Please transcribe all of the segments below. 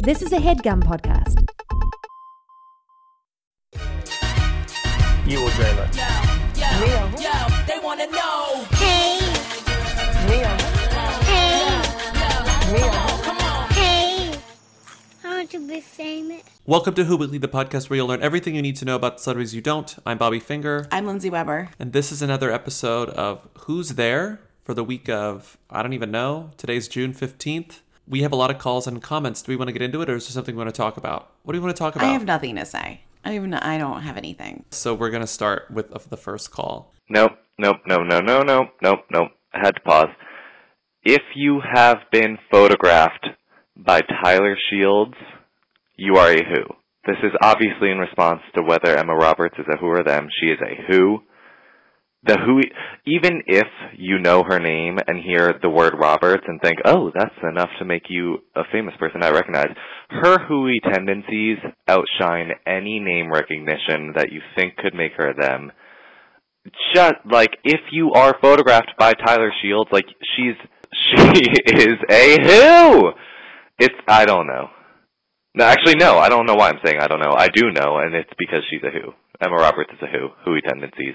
This is a HeadGum podcast. You will dream it. Yo, they want to know. Hey. Welcome to Who Weekly, the podcast where you'll learn everything you need to know about the celebrities you don't. I'm Bobby Finger. I'm Lindsay Weber. And this is another episode of Who's There for the week of, I don't even know, today's June 15th. We have a lot of calls and comments. Do we want to get into it, or is there something we want to talk about? What do you want to talk about? I have nothing to say. I don't have anything. So we're going to start with the first call. Nope. I had to pause. If you have been photographed by Tyler Shields, you are a who. This is obviously in response to whether Emma Roberts is a who or them. She is a who. The who, even if you know her name and hear the word Roberts and think, oh, that's enough to make you a famous person I recognize, her who-y tendencies outshine any name recognition that you think could make her them. Just, like, if you are photographed by Tyler Shields, like, she is a who! I don't know. No, actually, no. I don't know why I'm saying I don't know. I do know, and it's because she's a who. Emma Roberts is a who. Who-y tendencies.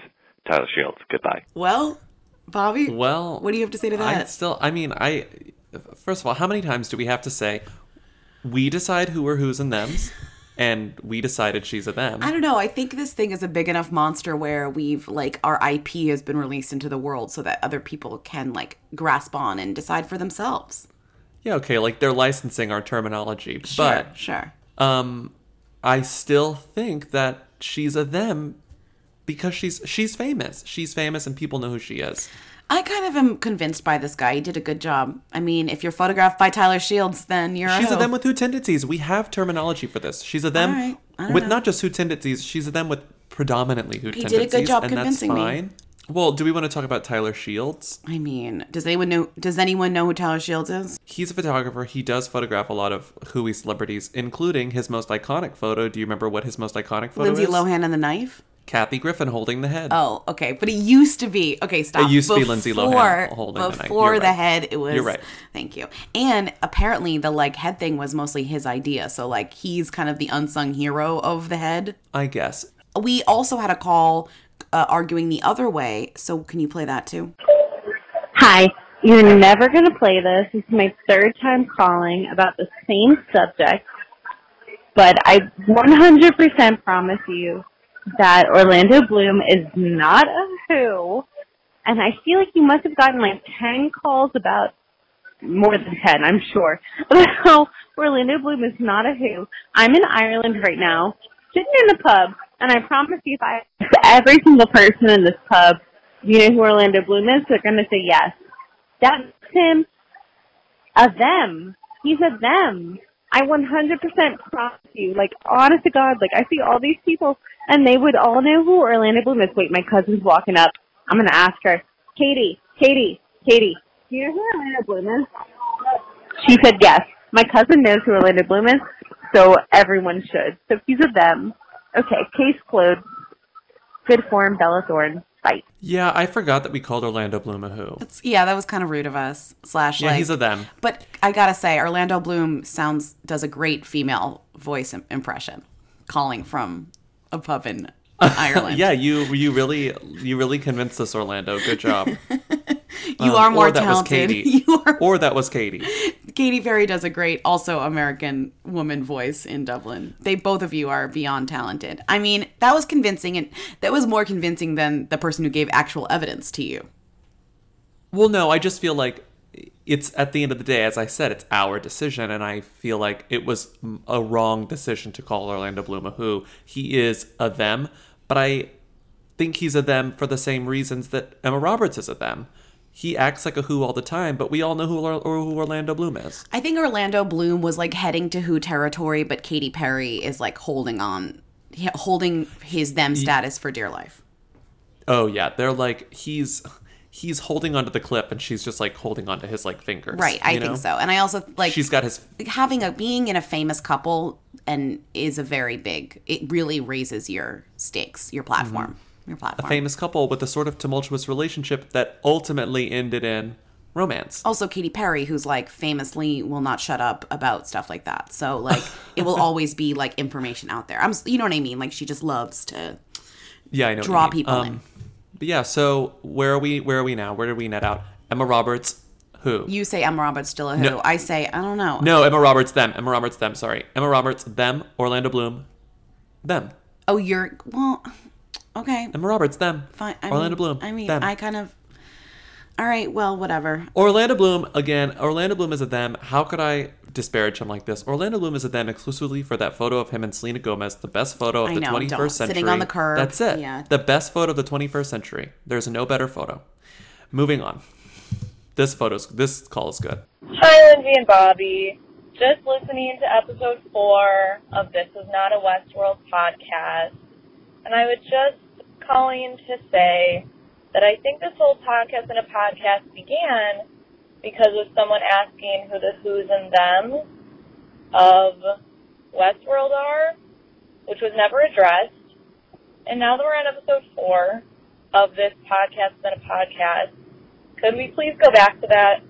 Tyler Shields. Goodbye. Well, Bobby, what do you have to say to that? First of all, how many times do we have to say, we decide who are who's and them's, and we decided she's a them? I don't know. I think this thing is a big enough monster where we've, like, our IP has been released into the world so that other people can, like, grasp on and decide for themselves. Yeah, okay, like, they're licensing our terminology, but sure. I still think that she's a them because she's famous. She's famous and people know who she is. I kind of am convinced by this guy. He did a good job. I mean, if you're photographed by Tyler Shields, then you're she's a them with who tendencies. We have terminology for this. She's a them with not just who tendencies. She's a them with predominantly who tendencies. He did a good job convincing me. Well, do we want to talk about Tyler Shields? I mean, does anyone know who Tyler Shields is? He's a photographer. He does photograph a lot of who-y celebrities, including his most iconic photo. Do you remember what his most iconic photo is? Lindsay Lohan and the knife? Kathy Griffin holding the head. Oh, okay. But it used to be. Okay, stop. It used to be Lindsay Lohan holding the knife. Before the head, it was. You're right. Thank you. And apparently the, like, head thing was mostly his idea. So, like, he's kind of the unsung hero of the head, I guess. We also had a call arguing the other way, so can you play that too? Hi, you're never going to play this. It's my third time calling about the same subject, but I 100% promise you that Orlando Bloom is not a who, and I feel like you must have gotten like 10 calls about, more than 10, I'm sure, about Orlando Bloom is not a who. I'm in Ireland right now, sitting in the pub, and I promise you, if I ask every single person in this pub, you know who Orlando Bloom is, they're going to say yes. That's him. A them. He's a them. I 100% promise you. Like, honest to God, like, I see all these people, and they would all know who Orlando Bloom is. Wait, my cousin's walking up. I'm going to ask her. Katie, do you know who Orlando Bloom is? She said yes. My cousin knows who Orlando Bloom is, so everyone should. So he's a them. Okay, case closed. Good form, Bella Thorne. Bye. Yeah, I forgot that we called Orlando Bloom a who. That was kind of rude of us. He's a them. But I gotta say, Orlando Bloom does a great female voice impression, calling from a pub in Ireland. Yeah, you really convinced us, Orlando. Good job. You are more talented. Or that was Katie. Katy Perry does a great, also American woman voice in Dublin. They both of you are beyond talented. I mean, that was convincing, and that was more convincing than the person who gave actual evidence to you. Well, no, I just feel like it's, at the end of the day, as I said, it's our decision, and I feel like it was a wrong decision to call Orlando Bloom a who. He is a them, but I think he's a them for the same reasons that Emma Roberts is a them. He acts like a who all the time, but we all know who Orlando Bloom is. I think Orlando Bloom was, like, heading to who territory, but Katy Perry is, like, holding his them status for dear life. Oh, yeah. They're, like, he's holding onto the clip, and she's just, like, holding onto his, like, fingers. Right, I think so. And I also, like, she's got his... being in a famous couple and is a very big... It really raises your stakes, your platform. Mm-hmm. A famous couple with a sort of tumultuous relationship that ultimately ended in romance. Also Katy Perry, who's like famously will not shut up about stuff like that. So like it will always be like information out there. You know what I mean? Like she just loves to draw people in. But yeah, so where are we now? Where did we net out? Emma Roberts who? You say Emma Roberts still a who. No. I say I don't know. No, Emma Roberts them. Emma Roberts them, sorry. Emma Roberts them, Orlando Bloom them. Oh, you're well okay. Emma Roberts them. Fine. Orlando Bloom. I mean, them. I kind of all right, well, whatever. Orlando Bloom, again, Orlando Bloom is a them. How could I disparage him like this? Orlando Bloom is a them exclusively for that photo of him and Selena Gomez, the best photo of the 21st century. Sitting on the curb. That's it. Yeah. The best photo of the 21st century. There's no better photo. Moving on. This call is good. Hi, Lindsay and Bobby. Just listening to episode 4 of This Is Not a Westworld podcast, and I was just calling to say that I think this whole podcast and a podcast began because of someone asking who the who's and them of Westworld are, which was never addressed. And now that we're on episode 4 of this podcast and a podcast, could we please go back to that?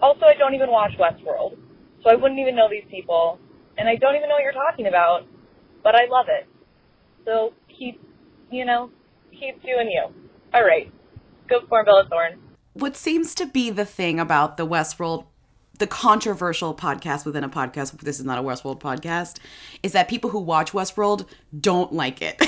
Also, I don't even watch Westworld, so I wouldn't even know these people, and I don't even know what you're talking about, but I love it. So keep doing you. All right. Go for Bella Thorne. What seems to be the thing about the Westworld, the controversial podcast within a podcast, This Is Not a Westworld podcast, is that people who watch Westworld don't like it.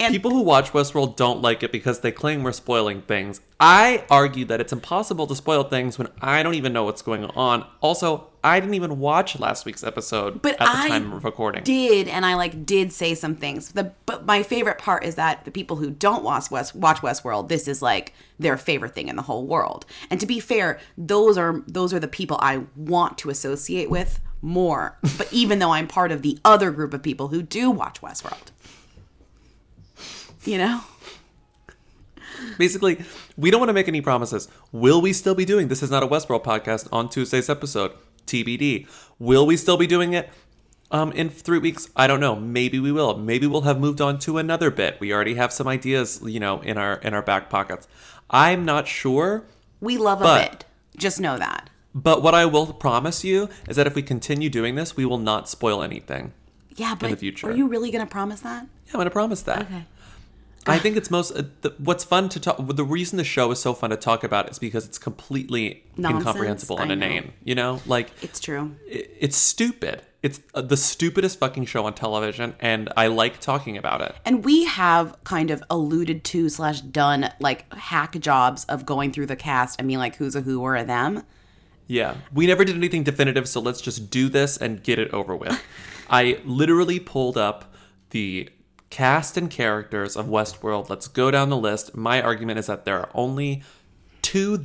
And people who watch Westworld don't like it because they claim we're spoiling things. I argue that it's impossible to spoil things when I don't even know what's going on. Also, I didn't even watch last week's episode at the time of recording. I did say some things. But my favorite part is that the people who don't watch Westworld, this is like their favorite thing in the whole world. And to be fair, those are the people I want to associate with more. But even though I'm part of the other group of people who do watch Westworld. You know? Basically, we don't want to make any promises. Will we still be doing This Is Not a Westworld podcast on Tuesday's episode? TBD. Will we still be doing it in 3 weeks? I don't know. Maybe we will. Maybe we'll have moved on to another bit. We already have some ideas, you know, in our back pockets. I'm not sure. We love a bit. Just know that. But what I will promise you is that if we continue doing this, we will not spoil anything. Yeah, but in the future. Are you really going to promise that? Yeah, I'm going to promise that. Okay. I think it's what's fun to talk. The reason the show is so fun to talk about is because it's completely incomprehensible in a name. You know, like it's true. It's stupid. It's the stupidest fucking show on television, and I like talking about it. And we have kind of alluded to / done like hack jobs of going through the cast and being like, who's a who or a them. Yeah, we never did anything definitive, so let's just do this and get it over with. I literally pulled up the cast and characters of Westworld. Let's go down the list. My argument is that there are only two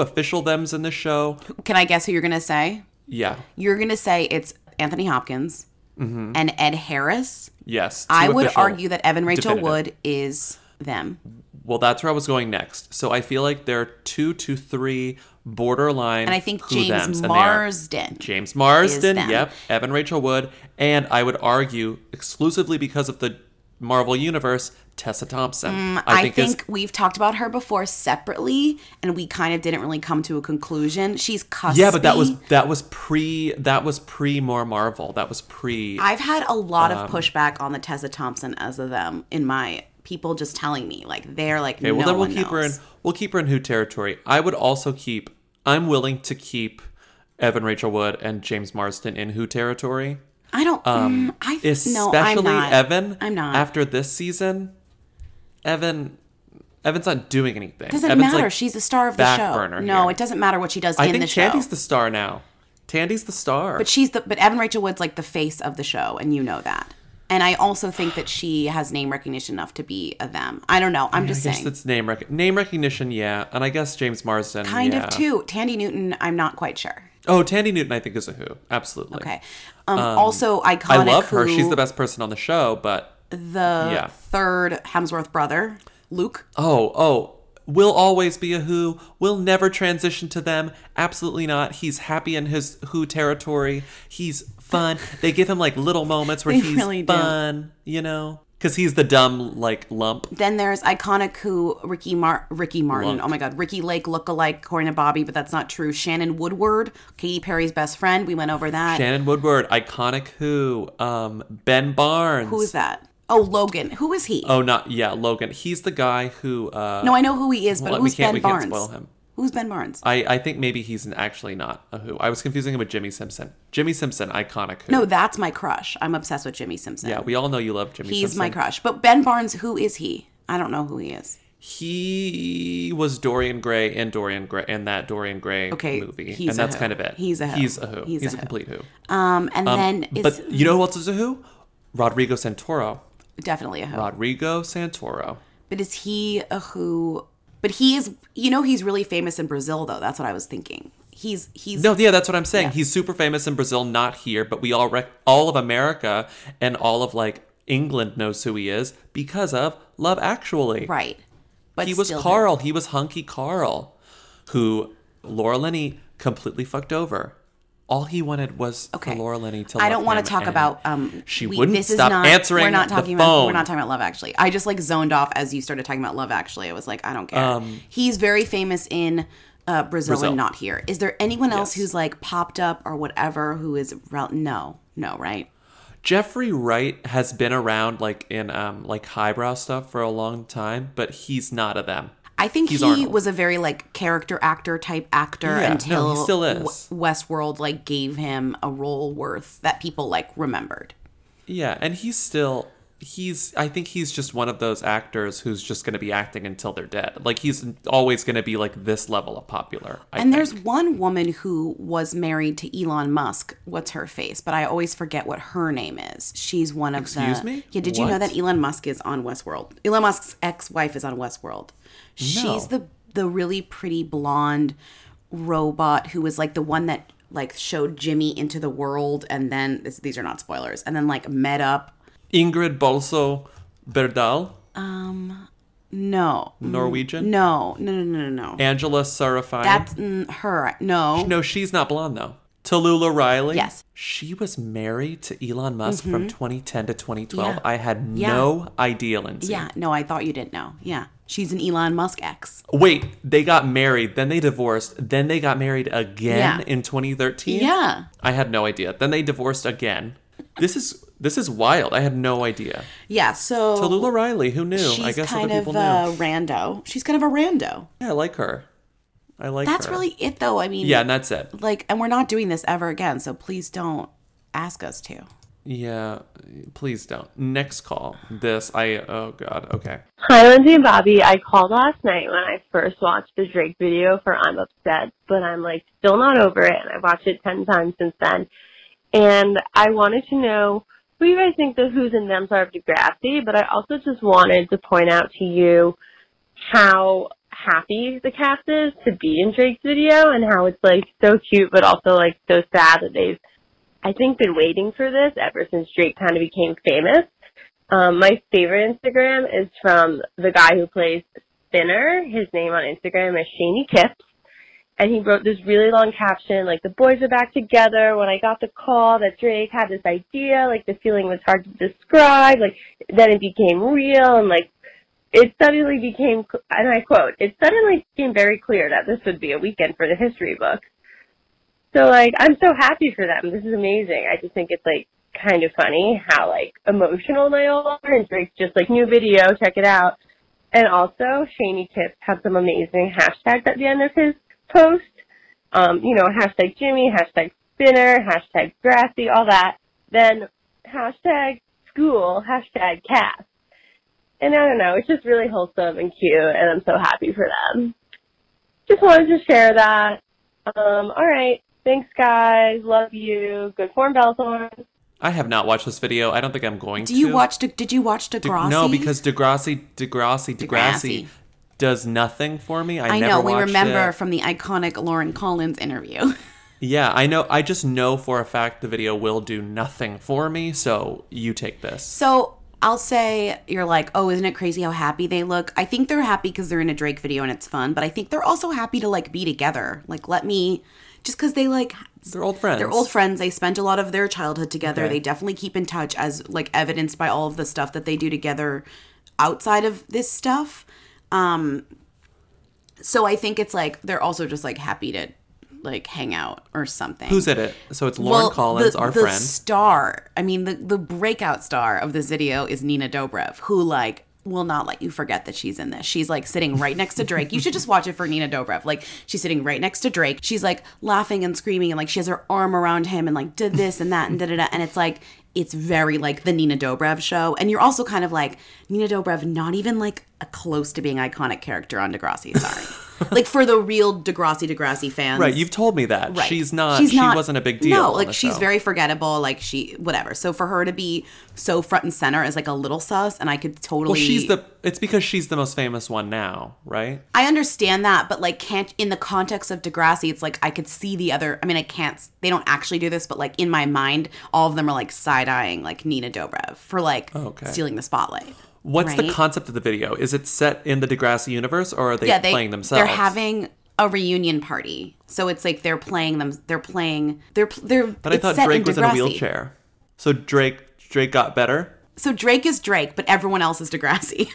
official thems in the show. Can I guess who you're going to say? Yeah. You're going to say it's Anthony Hopkins and Ed Harris. Yes. I would argue that Evan Rachel Wood is them. Well, that's where I was going next. So I feel like there are 2 to 3 borderline. And I think James Marsden. Yep. Evan Rachel Wood. And I would argue exclusively because of the Marvel Universe, Tessa Thompson. I think we've talked about her before separately, and we kind of didn't really come to a conclusion. She's cuspy. Yeah, but that was pre more Marvel. That was pre. I've had a lot of pushback on the Tessa Thompson as a them in my. People just telling me like they're like okay, well, no then one knows. We'll keep her in who territory. I would also keep. I'm willing to keep Evan Rachel Wood and James Marsden in who territory. I don't. Especially no, I'm not. Evan. I'm not after this season. Evan's not doing anything. Doesn't Evan's matter. Like, she's the star of the show. Burner no, here. It doesn't matter what she does in the show. I think Thandie's the star now. Thandie's the star. But But Evan Rachel Wood's like the face of the show, and you know that. And I also think that she has name recognition enough to be a them. I don't know. I guess saying. It's name recognition, yeah. And I guess James Marsden, Kind of, too. Thandie Newton, I'm not quite sure. Oh, Thandie Newton, I think, is a who. Absolutely. Okay. Also, iconic I love her. She's the best person on the show, but... The third Hemsworth brother, Luke. Oh. Will always be a who. Will never transition to them. Absolutely not. He's happy in his who territory. He's... fun. They give him like little moments where he's really fun, you know. Because he's the dumb, like, lump. Then there's iconic who Ricky Martin. Lump. Oh, my God. Ricky Lake lookalike, according to Bobby, but that's not true. Shannon Woodward, Katy Perry's best friend. We went over that. Shannon Woodward, iconic who. Ben Barnes. Who is that? Oh, Logan. Who is he? Oh, not. Yeah, Logan. He's the guy who. No, I know who he is, but who's Ben Barnes? We can't spoil him. Who's Ben Barnes? I think maybe he's actually not a who. I was confusing him with Jimmi Simpson. Jimmi Simpson, iconic who. No, that's my crush. I'm obsessed with Jimmi Simpson. Yeah, we all know you love Jimmi Simpson. He's my crush. But Ben Barnes, who is he? I don't know who he is. He was Dorian Gray in that Dorian Gray movie. And that's kind of it. He's a who. He's a who. He's a complete who. But you know who else is a who? Rodrigo Santoro. Definitely a who. Rodrigo Santoro. But is he a who... But he is, you know, he's really famous in Brazil, though. That's what I was thinking. He's no, yeah, that's what I'm saying. Yeah. He's super famous in Brazil, not here. But we all of America and all of, like, England knows who he is because of Love Actually. Right. But he was Carl. He was hunky Carl, who Laura Linney completely fucked over. All he wanted was for Laura Linney to love him. I don't want to talk about... We're not talking about Love Actually. I just, like, zoned off as you started talking about Love Actually. I was like, I don't care. He's very famous in Brazil and not here. Is there anyone else who's, like, popped up or whatever who is... No, right? Jeffrey Wright has been around, like, in, like, highbrow stuff for a long time, but he's not of them. I think he was a very, like, character actor type actor until he still is. Westworld, like, gave him a role that people, like, remembered. Yeah, and I think he's just one of those actors who's just going to be acting until they're dead. Like, he's always going to be, like, this level of popular, I think. There's one woman who was married to Elon Musk. What's her face? But I always forget what her name is. She's one of Excuse me? Yeah, did you know that Elon Musk is on Westworld? Elon Musk's ex-wife is on Westworld. She's the really pretty blonde robot who was, like, the one that, like, showed Jimmy into the world and then these are not spoilers. And then, like, met up. Ingrid Bolso Berdal? No. Norwegian? No. Angela Sarafine? That's her. No. No, she's not blonde, though. Tallulah Riley? Yes. She was married to Elon Musk from 2010 to 2012. Yeah. I had no idea, Lindsay. Yeah. No, I thought you didn't know. Yeah. She's an Elon Musk ex. Wait, they got married, then they divorced, then they got married again in 2013? Yeah. I had no idea. Then they divorced again. This is wild. I had no idea. Yeah, so... Tallulah Riley, who knew? I guess other people knew. She's kind of a rando. Yeah, I like her. That's really it, though. I mean... Yeah, and that's it. Like, and we're not doing this ever again, so please don't ask us to. Yeah, please don't. Next call. Oh, God. Okay. Hi, Lindsay and Bobby. I called last night when I first watched the Drake video for I'm Upset, but I'm, like, still not over it, and I've watched it 10 times since then. And I wanted to know... You guys think the who's and them's are of Degrassi, but I also just wanted to point out to you how happy the cast is to be in Drake's video and how it's, like, so cute but also, like, so sad that they've, I think, been waiting for this ever since Drake kind of became famous. My favorite Instagram is from the guy who plays Spinner. His name on Instagram is Shaney Kips. And he wrote this really long caption, like, the boys are back together. When I got the call that Drake had this idea, like, the feeling was hard to describe. Like, then it became real. And, like, it suddenly became, and I quote, it suddenly became very clear that this would be a weekend for the history books. So, like, I'm so happy for them. This is amazing. I just think it's, like, kind of funny how, like, emotional they all are. And Drake's just, like, new video, check it out. And also, Shaney Kips had some amazing hashtags at the end of his post, you know, hashtag Jimmy, hashtag Spinner, hashtag Grassy, all that, then hashtag school, hashtag cast. And I don't know, it's just really wholesome and cute, and I'm so happy for them. Just wanted to share that. All right, thanks guys, love you, good form, Belthorn. I have not watched this video. I don't think I'm going to. Did you watch Degrassi? No, because Degrassi does nothing for me. I never watched it. I know. We remember from the iconic Lauren Collins interview. Yeah, I know. I just know for a fact the video will do nothing for me. So you take this. So I'll say you're like, oh, isn't it crazy how happy they look? I think they're happy because they're in a Drake video and it's fun. But I think they're also happy to, like, be together. Like, let me just because they like... They're old friends. They're old friends. They spent a lot of their childhood together. Okay. They definitely keep in touch, as like evidenced by all of the stuff that they do together outside of this stuff. So I think it's like they're also just like happy to like hang out or something. Who's in it? So it's Lauren Collins, our friend. The star. I mean, the breakout star of this video is Nina Dobrev, who like will not let you forget that she's in this. She's like sitting right next to Drake. You should just watch it for Nina Dobrev. Like she's sitting right next to Drake. She's like laughing and screaming and like she has her arm around him and like did this and that and da da da. And it's like, it's very like the Nina Dobrev show. And you're also kind of like, Nina Dobrev, not even like a close to being iconic character on Degrassi. Sorry. Like for the real Degrassi fans. Right. You've told me that. Right. She wasn't a big deal. No, like she's very forgettable. Like she, whatever. So for her to be so front and center is like a little sus. And I could totally. Well, it's because she's the most famous one now, right? I understand that. But like, can't, in the context of Degrassi, it's like I could see the other. I mean, I can't, they don't actually do this. But like in my mind, all of them are like side eyeing like Nina Dobrev for like stealing the spotlight. What's the concept of the video? Is it set in the Degrassi universe, or are they playing themselves? They're having a reunion party, so it's like they're playing them. They're. But I thought Drake was in a wheelchair, so Drake got better. So Drake is Drake, but everyone else is Degrassi.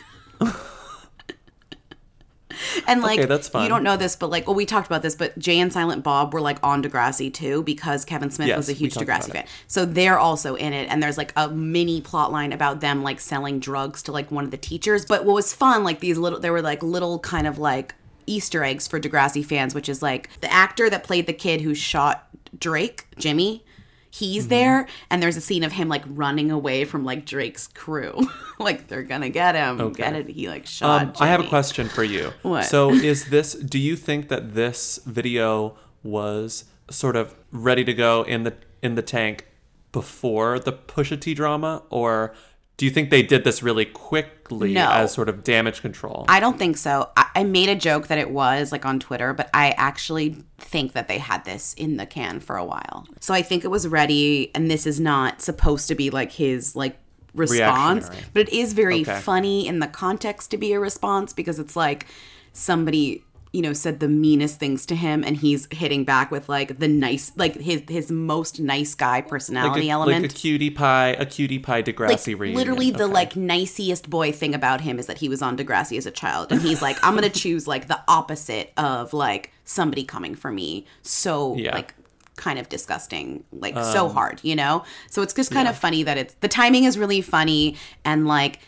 And like, okay, that's fun. You don't know this, but like, well, we talked about this, but Jay and Silent Bob were like on Degrassi too, because Kevin Smith was a huge Degrassi fan. So they're also in it. And there's like a mini plot line about them like selling drugs to like one of the teachers. But what was fun, like there were like little kind of like Easter eggs for Degrassi fans, which is like the actor that played the kid who shot Drake, Jimmi, he's there. And there's a scene of him like running away from like Drake's crew. Like they're gonna get him. Okay. Get it? He like shot Jimmi. I have a question for you. What? So do you think that this video was sort of ready to go in the tank before the Pusha T drama, or do you think they did this really quickly as sort of damage control? I don't think so. I made a joke that it was like on Twitter, but I actually think that they had this in the can for a while. So I think it was ready, and this is not supposed to be like his like response, but it is very funny in the context to be a response, because it's like somebody, you know, said the meanest things to him, and he's hitting back with like the nice, like his most nice guy personality element, like a cutie pie Degrassi like, reunion. Literally, the like nicest boy thing about him is that he was on Degrassi as a child, and he's like, I'm gonna choose like the opposite of like somebody coming for me, so like kind of disgusting, like so hard, you know. So it's just kind of funny that it's the timing is really funny, and like.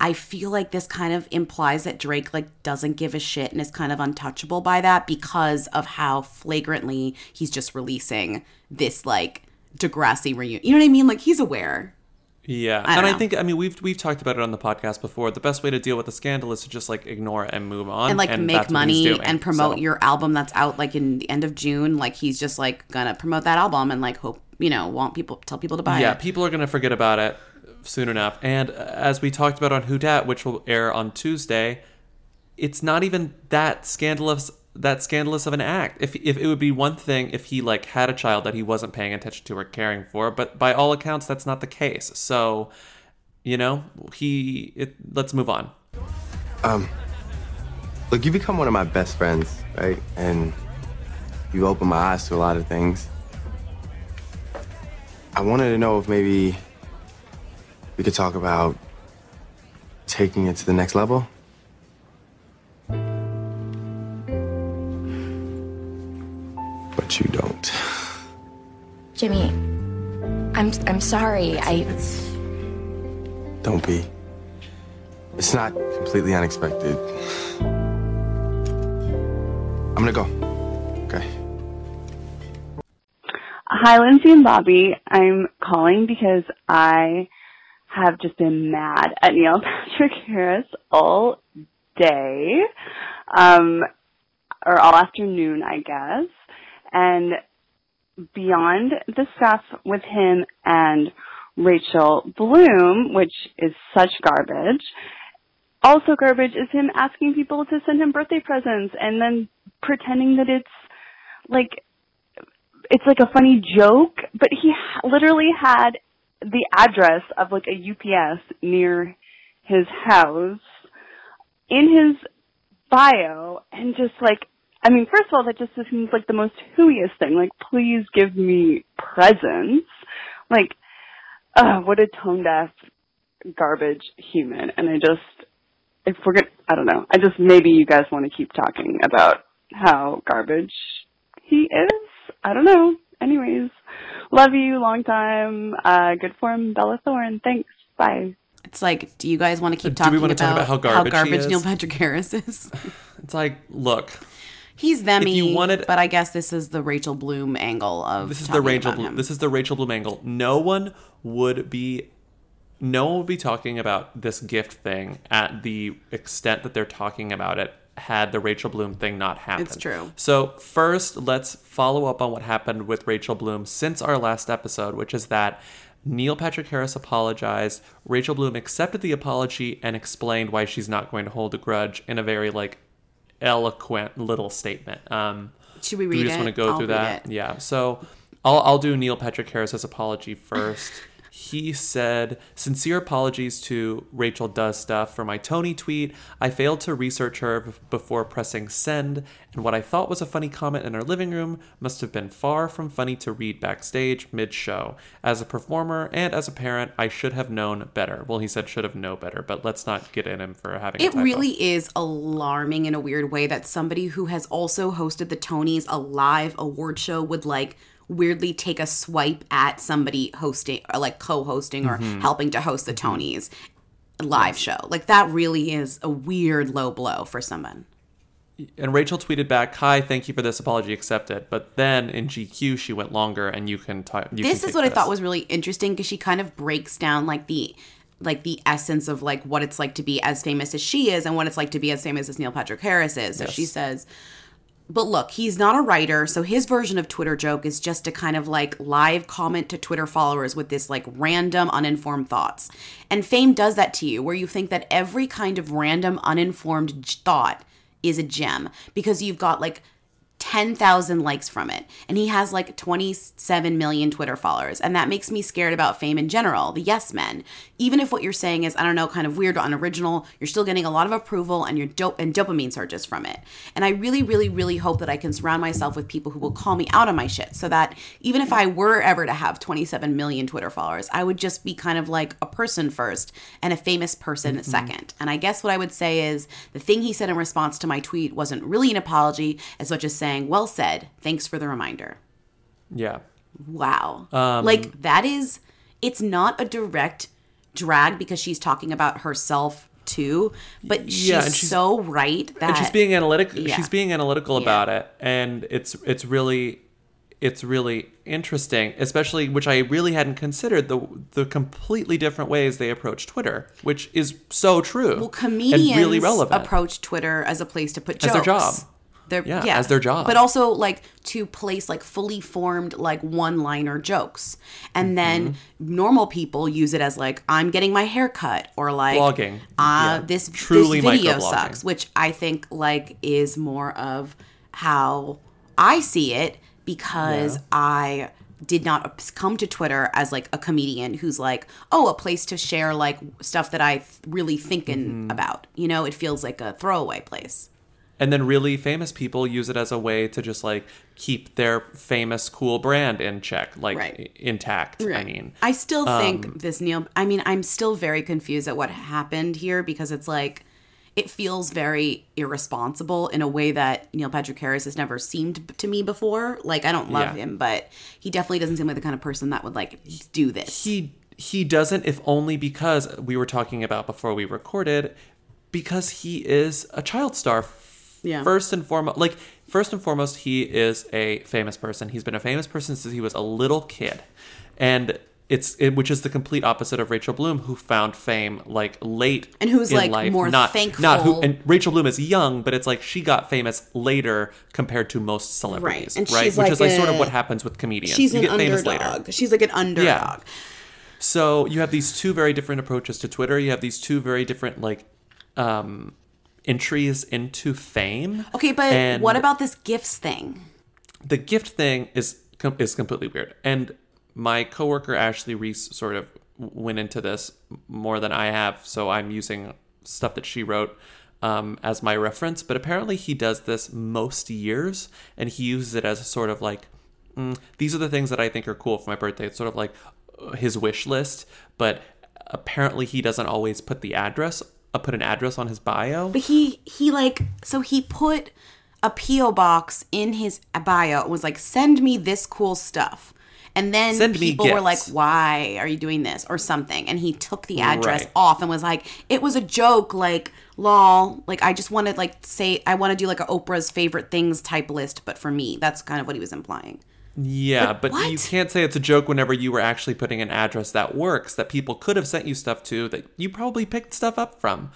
I feel like this kind of implies that Drake like doesn't give a shit and is kind of untouchable by that, because of how flagrantly he's just releasing this like Degrassi reunion. You know what I mean? Like he's aware. Yeah. I think, I mean, we've talked about it on the podcast before. The best way to deal with a scandal is to just like ignore it and move on. And like make money and promote your album that's out like in the end of June. Like he's just like gonna promote that album and like hope, you know, tell people to buy it. Yeah, people are gonna forget about it soon enough. And as we talked about on Who Dat, which will air on Tuesday, it's not even that scandalous of an act. If it would be one thing if he like had a child that he wasn't paying attention to or caring for, but by all accounts that's not the case. So, you know, let's move on. Look, you become one of my best friends, right? And you opened my eyes to a lot of things. I wanted to know if maybe we could talk about taking it to the next level. But you don't. Jimmi, I'm sorry. Don't be. It's not completely unexpected. I'm gonna go. Okay. Hi, Lindsay and Bobby. I'm calling because I have just been mad at Neil Patrick Harris all day, or all afternoon, I guess. And beyond the stuff with him and Rachel Bloom, which is such garbage, also garbage is him asking people to send him birthday presents and then pretending that it's like a funny joke, but he literally had the address of like a UPS near his house in his bio, and just like I mean, first of all, that just seems like the most hooiest thing. Like, please give me presents. Like, what a tone-deaf garbage human. And I just, if we're going to, I don't know. I just, maybe you guys want to keep talking about how garbage he is. I don't know. Anyways, love you, long time. Good form, Bella Thorne. Thanks. Bye. It's like, do you guys want to keep talking about how garbage Neil Patrick Harris is? It's like, look. He's them-y, but I guess this is the Rachel Bloom angle of This is the Rachel Bloom angle. No one would be talking about this gift thing at the extent that they're talking about it had the Rachel Bloom thing not happened. It's true. So first, let's follow up on what happened with Rachel Bloom since our last episode, which is that Neil Patrick Harris apologized. Rachel Bloom accepted the apology and explained why she's not going to hold a grudge in a very, like, eloquent little statement. Should we read it? Do we just want to go through that? Yeah. So I'll do Neil Patrick Harris's apology first. He said, "Sincere apologies to Rachel Does Stuff for my Tony tweet. I failed to research her before pressing send, and what I thought was a funny comment in her living room must have been far from funny to read backstage mid-show. As a performer and as a parent, I should have known better." Well, he said should have known better, but let's not get in him for having a typo. It really is alarming in a weird way that somebody who has also hosted the Tonys, a live award show, would, like, weirdly take a swipe at somebody hosting or, like, co-hosting or helping to host the Tonys live show. Like, that really is a weird low blow for someone. And Rachel tweeted back, "Hi, thank you for this apology, accepted." But then in GQ, she went longer, and you can talk. This is what I thought was really interesting, because she kind of breaks down, like, the essence of, like, what it's like to be as famous as she is and what it's like to be as famous as Neil Patrick Harris is. So she says, "But look, he's not a writer, so his version of Twitter joke is just to kind of, like, live comment to Twitter followers with this, like, random uninformed thoughts. And fame does that to you, where you think that every kind of random uninformed thought is a gem because you've got, like, 10,000 likes from it. And he has, like, 27 million Twitter followers. And that makes me scared about fame in general, the yes men. Even if what you're saying is, I don't know, kind of weird or unoriginal, you're still getting a lot of approval and your dopamine surges from it. And I really, really, really hope that I can surround myself with people who will call me out on my shit, so that even if I were ever to have 27 million Twitter followers, I would just be kind of like a person first and a famous person second. And I guess what I would say is the thing he said in response to my tweet wasn't really an apology as much as saying, well said. Thanks for the reminder." Yeah. Wow. Like, that is, it's not a direct drag because she's talking about herself too, but she's so right that. And she's being analytical. Yeah. She's being analytical about it. And it's really interesting, especially, which I really hadn't considered, the completely different ways they approach Twitter, which is so true. Well, comedians and really relevant. Approach Twitter as a place to put jokes. As their job. As their job. But also, like, to place, like, fully formed, like, one-liner jokes. And then normal people use it as, like, I'm getting my hair cut, or, like, blogging. This video sucks, which I think, like, is more of how I see it, because I did not come to Twitter as, like, a comedian who's like, oh, a place to share, like, stuff that I really thinking about. You know, it feels like a throwaway place. And then really famous people use it as a way to just, like, keep their famous, cool brand in check, like, intact, I mean. I still think I'm still very confused at what happened here, because it's, like, it feels very irresponsible in a way that Neil Patrick Harris has never seemed to me before. Like, I don't love him, but he definitely doesn't seem like the kind of person that would, like, do this. He doesn't, if only because we were talking about before we recorded, because he is a child star. Yeah. First and foremost, he is a famous person. He's been a famous person since he was a little kid. And which is the complete opposite of Rachel Bloom, who found fame, like, late and who's in like life. More not, thankful. Not who, and Rachel Bloom is young, but it's like she got famous later compared to most celebrities, right? And right? She's which like is like sort of what happens with comedians. She's you an get underdog. Famous later. She's like an underdog. Yeah. So you have these two very different approaches to Twitter. You have these two very different, like, entries into fame. Okay, but and what about this gifts thing? The gift thing is completely weird. And my coworker Ashley Reese sort of went into this more than I have, so I'm using stuff that she wrote as my reference, but apparently he does this most years, and he uses it as a sort of like, these are the things that I think are cool for my birthday. It's sort of like his wish list, but apparently he doesn't always put the address, put an address on his bio. But he put a P.O. box in his bio. It was like, send me this cool stuff. And then people were like, why are you doing this? Or something. And he took the address off and was like, it was a joke. Like, lol. Like, I just want to, like, say, I want to do, like, a Oprah's favorite things type list. But for me, that's kind of what he was implying. Yeah, but you can't say it's a joke whenever you were actually putting an address that works, that people could have sent you stuff to, that you probably picked stuff up from.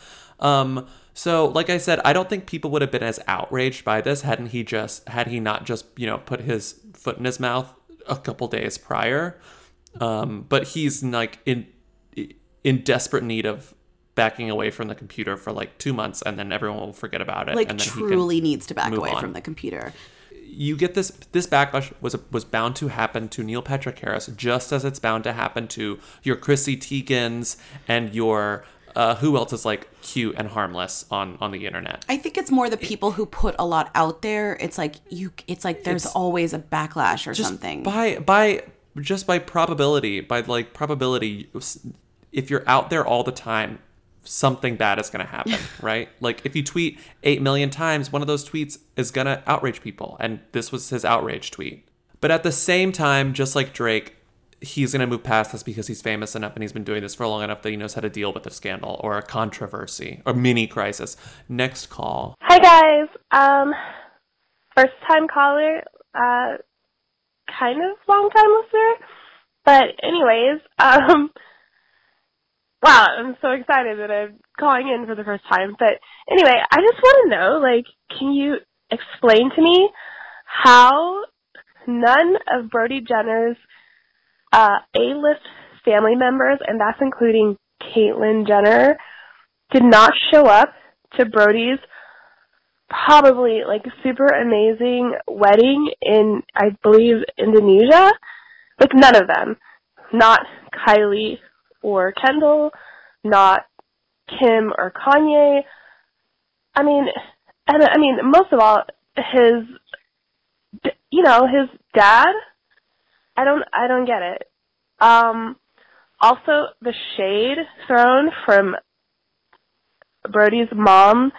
So, like I said, I don't think people would have been as outraged by this had he not just, you know, put his foot in his mouth a couple days prior, but he's like in desperate need of backing away from the computer for like 2 months, and then everyone will forget about it. Like, and then truly he needs to back away from the computer. You get this backlash was bound to happen to Neil Patrick Harris, just as it's bound to happen to your Chrissy Teigens and your who else is like cute and harmless on the internet. I think it's more the people who put a lot out there. It's like there's always a backlash or just something. By probability, if you're out there all the time, something bad is going to happen, right? Like, if you tweet 8 million times, one of those tweets is going to outrage people. And this was his outrage tweet. But at the same time, just like Drake, he's going to move past this because he's famous enough and he's been doing this for long enough that he knows how to deal with a scandal or a controversy or mini crisis. Next call. Hi, guys. First time caller, kind of long time listener. But anyways, wow, I'm so excited that I'm calling in for the first time. But anyway, I just want to know, like, can you explain to me how none of Brody Jenner's A-list family members, and that's including Caitlyn Jenner, did not show up to Brody's probably, like, super amazing wedding in, I believe, Indonesia? Like, none of them. Not Kylie or Kendall, not Kim or Kanye. I mean, most of all, his dad. I don't get it. Also, the shade thrown from Brody's mom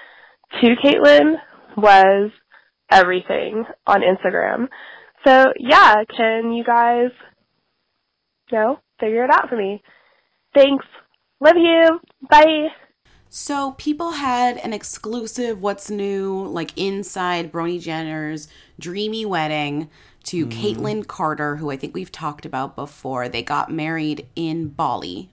to Caitlyn was everything on Instagram. So yeah, can you guys, figure it out for me? Thanks. Love you. Bye. So people had an exclusive what's new, like, inside Brony Jenner's dreamy wedding to Caitlyn Carter, who I think we've talked about before. They got married in Bali.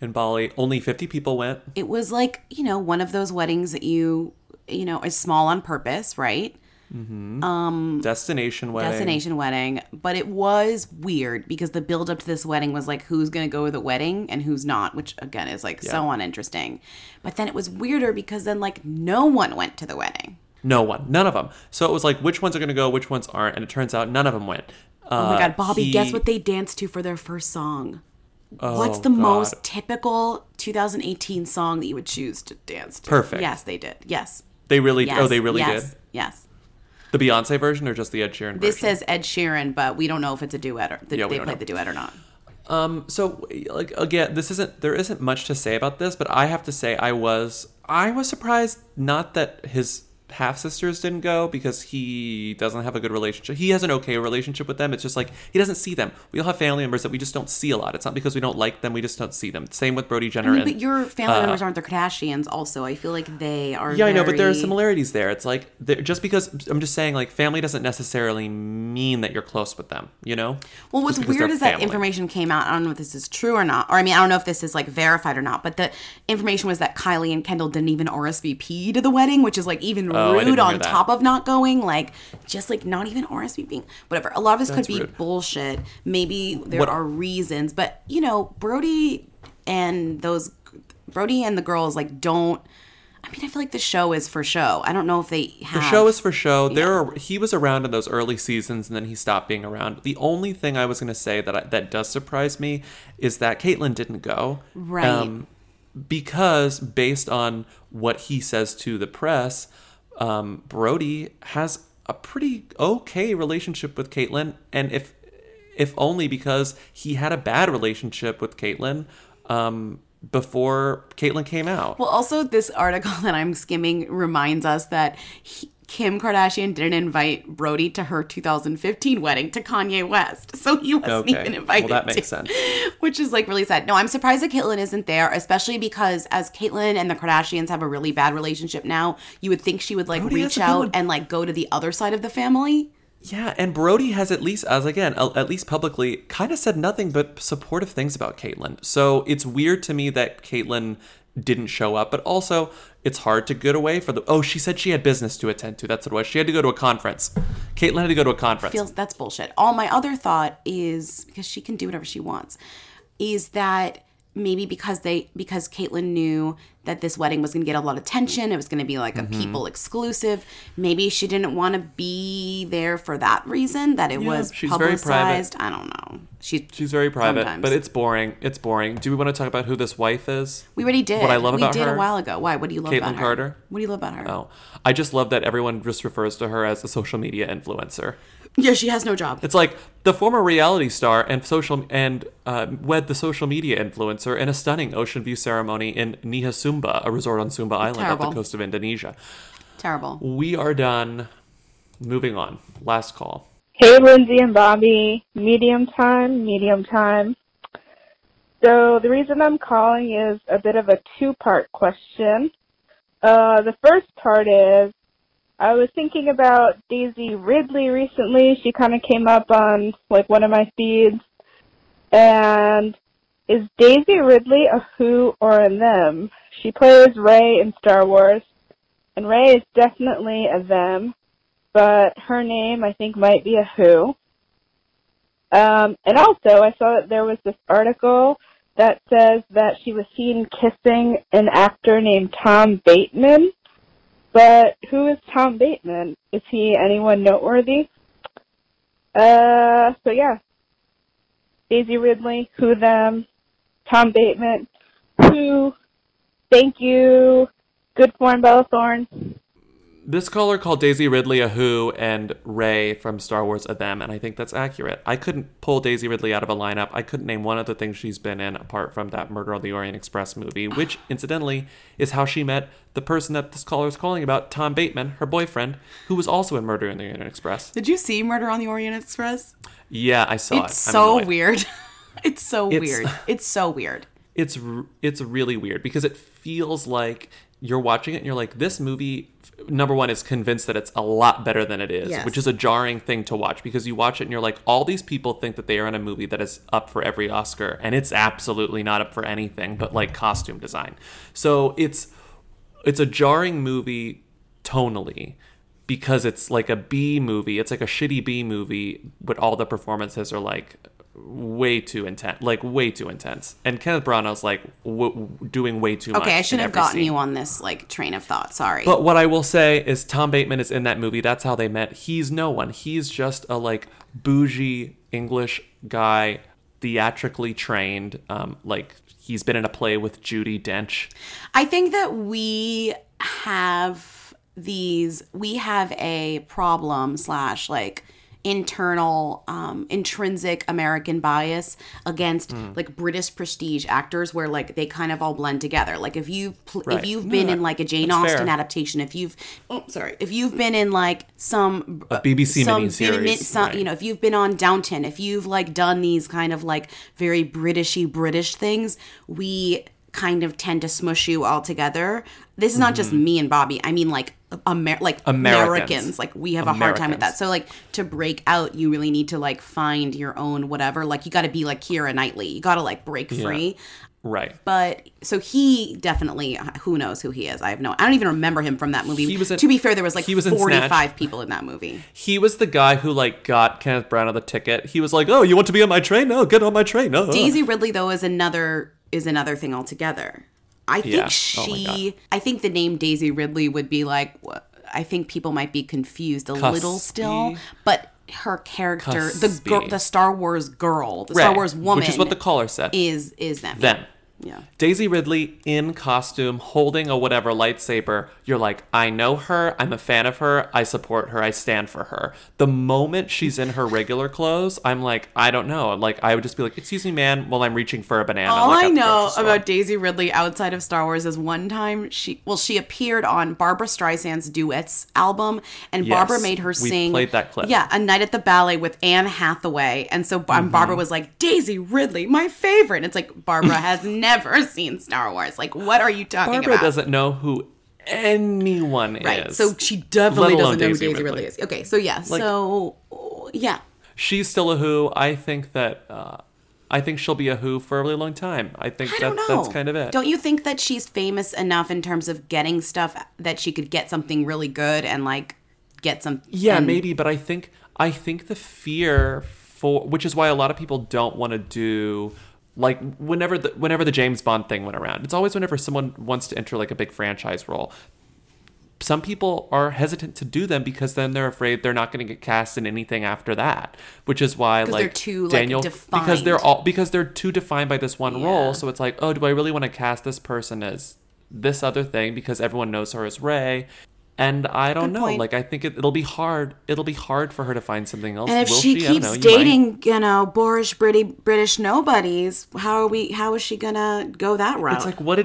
Only 50 people went. It was like, one of those weddings that you is small on purpose, right? Mm-hmm. Destination wedding. But it was weird because the build up to this wedding was like, who's going to go to the wedding and who's not, which again is like so uninteresting. But then it was weirder because then like no one went to the wedding. No one. None of them. So it was like, which ones are going to go, which ones aren't. And it turns out none of them went. Oh my God, Bobby, guess what they danced to for their first song? Oh, what's the most typical 2018 song that you would choose to dance to? Perfect. Yes, they did. Yes. They really yes. Oh, they really yes. did? Yes. The Beyonce version or just the Ed Sheeran version? This says Ed Sheeran, but we don't know if it's a duet or they played the duet or not. So, like, again, there isn't much to say about this, but I have to say I was surprised not that his half-sisters didn't go, because he doesn't have a good relationship. He has an okay relationship with them. It's just like he doesn't see them. We all have family members that we just don't see a lot. It's not because we don't like them. We just don't see them. Same with Brody Jenner. I mean, but your family members aren't the Kardashians also. I feel like they are. Yeah, I know, but there are similarities there. It's like just because I'm just saying, like, family doesn't necessarily mean that you're close with them, you know? Well, what's weird is that information came out. I don't know if this is true or not. Or I mean, I don't know if this is like verified or not, but the information was that Kylie and Kendall didn't even RSVP to the wedding, which is like even rude on top of not going, like, just like not even RSVPing, whatever. A lot of this could be bullshit. Maybe there are reasons, but Brody and the girls, like, don't. I mean, I feel like the show is for show. I don't know if they have. The show is for show. Yeah. He was around in those early seasons, and then he stopped being around. The only thing I was going to say that does surprise me is that Caitlyn didn't go. Right. because based on what he says to the press, Brody has a pretty okay relationship with Caitlyn, and if only because he had a bad relationship with Caitlyn before Caitlyn came out. Well, also this article that I'm skimming reminds us that Kim Kardashian didn't invite Brody to her 2015 wedding to Kanye West. So he wasn't even invited. Well, that makes sense. Which is like really sad. No, I'm surprised that Caitlyn isn't there, especially because as Caitlyn and the Kardashians have a really bad relationship now, you would think she would like Brody reach out and like go to the other side of the family. Yeah, and Brody has at least, as again, at least publicly, kind of said nothing but supportive things about Caitlyn. So it's weird to me that Caitlyn didn't show up, but also it's hard to get away for the, oh, she said she had business to attend to. That's what it was. She had to go to a conference. Caitlyn had to go to a conference. That's bullshit. All my other thought is, because she can do whatever she wants, is that maybe because Caitlyn knew that this wedding was going to get a lot of attention, it was going to be like a People exclusive, maybe she didn't want to be there for that reason, that it was publicized. Very private. I don't know. She's very private, sometimes. But it's boring. It's boring. Do we want to talk about who this wife is? We already did. What I love about her? We did a while ago. Why? What do you love about her? Caitlyn Carter. What do you love about her? Oh, I just love that everyone just refers to her as a social media influencer. Yeah, she has no job. It's like the former reality star and wed the social media influencer in a stunning ocean view ceremony in Nia Sumba, a resort on Sumba Island off the coast of Indonesia. Terrible. We are done. Moving on. Last call. Hey, Lindsay and Bobby. Medium time. So the reason I'm calling is a bit of a two-part question. The first part is, I was thinking about Daisy Ridley recently. She kind of came up on like one of my feeds. And is Daisy Ridley a who or a them? She plays Rey in Star Wars, and Rey is definitely a them, but her name I think might be a who. And also I saw that there was this article that says that she was seen kissing an actor named Tom Bateman. But who is Tom Bateman? Is he anyone noteworthy? So yeah. Daisy Ridley, who them, Tom Bateman, who, thank you, good form, Bella Thorne. This caller called Daisy Ridley a who and Rey from Star Wars a them, and I think that's accurate. I couldn't pull Daisy Ridley out of a lineup. I couldn't name one of the things she's been in apart from that Murder on the Orient Express movie, which, incidentally, is how she met the person that this caller is calling about, Tom Bateman, her boyfriend, who was also in Murder on the Orient Express. Did you see Murder on the Orient Express? Yeah, I saw it. It's so weird. It's really weird because it feels like you're watching it and you're like, this movie, number one, is convinced that it's a lot better than it is, yes, which is a jarring thing to watch because you watch it and you're like, all these people think that they are in a movie that is up for every Oscar, and it's absolutely not up for anything but like costume design. So it's a jarring movie tonally because it's like a B movie. It's like a shitty B movie, but all the performances are like way too intense. And Kenneth Branagh's like doing way too much. Okay, I should have gotten you on this like train of thought. Sorry. But what I will say is Tom Bateman is in that movie. That's how they met. He's no one. He's just a like bougie English guy, theatrically trained. He's been in a play with Judi Dench. I think that we have a problem / like internal intrinsic American bias against like British prestige actors where like they kind of all blend together. Like if you've been in like a Jane Austen adaptation, if you've been in like some a BBC miniseries, you know, if you've been on Downton, if you've like done these kind of like very Britishy British things, we kind of tend to smush you all together. This is not just me and Bobby. I mean Americans. Like we have a hard time with that. So like to break out, you really need to like find your own whatever. Like you got to be like Keira Knightley. You got to like break free. Right. But so he definitely, who knows who he is? I don't even remember him from that movie. To be fair, there was like 45 people in that movie. He was the guy who like got Kenneth Branagh the ticket. He was like, oh, you want to be on my train? No, get on my train. No. Daisy Ridley though is another thing altogether. I think I think the name Daisy Ridley would be like, I think people might be confused a little still, but her character, the Star Wars girl, the Star Wars woman, which is what the caller said, is them. Yeah. Daisy Ridley in costume, holding a whatever lightsaber. You're like, I know her. I'm a fan of her. I support her. I stand for her. The moment she's in her regular clothes, I'm like, I don't know. Like, I would just be like, excuse me, man, while I'm reaching for a banana. All like, I know about Daisy Ridley outside of Star Wars is one time she appeared on Barbra Streisand's Duets album, and Barbra made her sing. We played that clip. Yeah, A Night at the Ballet with Anne Hathaway. And so Barbra was like, Daisy Ridley, my favorite. And it's like, Barbra has never seen Star Wars. Like, what are you talking about? Barbra doesn't know who anyone is. Right, so she definitely doesn't know who Daisy Ridley is. Okay, so yeah, like, she's still a who. I think that, I think she'll be a who for a really long time. I think that's kind of it. Don't you think that she's famous enough in terms of getting stuff that she could get something really good and, like, get some... Yeah, maybe, but I think the fear for... Which is why a lot of people don't want to do... Like, whenever the James Bond thing went around, it's always whenever someone wants to enter, like, a big franchise role, some people are hesitant to do them because then they're afraid they're not going to get cast in anything after that, which is why, like, too, Daniel, like, because they're too defined by this one role. So it's like, oh, do I really want to cast this person as this other thing because everyone knows her as Rey? And I don't know. Like, I think it'll be hard. It'll be hard for her to find something else. And if she keeps dating, boorish British nobodies, how is she gonna go that route? It's like, what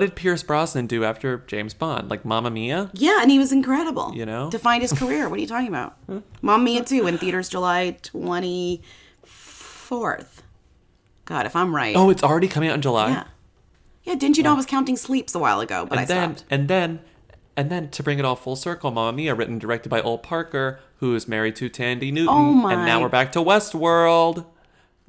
did Pierce Brosnan do after James Bond? Like, Mamma Mia? Yeah, and he was incredible. To find his career. What are you talking about? Mamma Mia 2 in theaters July 24th. God, if I'm right. Oh, it's already coming out in July. Yeah. Didn't you know I was counting sleeps a while ago? But I stopped. And then, to bring it all full circle, Mamma Mia, written and directed by Ol Parker, who is married to Thandie Newton. Oh my. And now we're back to Westworld.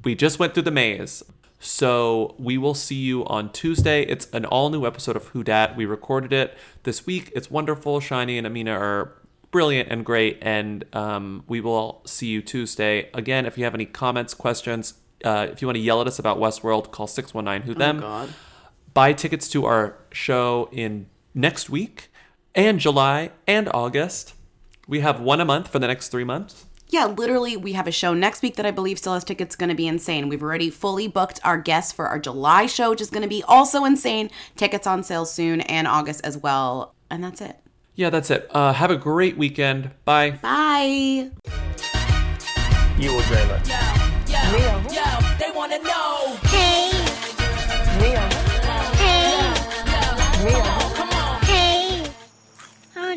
We just went through the maze. So we will see you on Tuesday. It's an all-new episode of Who Dat. We recorded it this week. It's wonderful. Shiny and Amina are brilliant and great. And we will see you Tuesday. Again, if you have any comments, questions, if you want to yell at us about Westworld, call 619-WHO-THEM. Oh, God. Buy tickets to our show in next week. And July and August. We have one a month for the next 3 months. Yeah, literally, we have a show next week that I believe still has tickets. Going to be insane. We've already fully booked our guests for our July show, which is going to be also insane. Tickets on sale soon, and August as well. And that's it. Yeah, that's it. Have a great weekend. Bye. Bye. You will drive us. Yo, they want to know. Hey.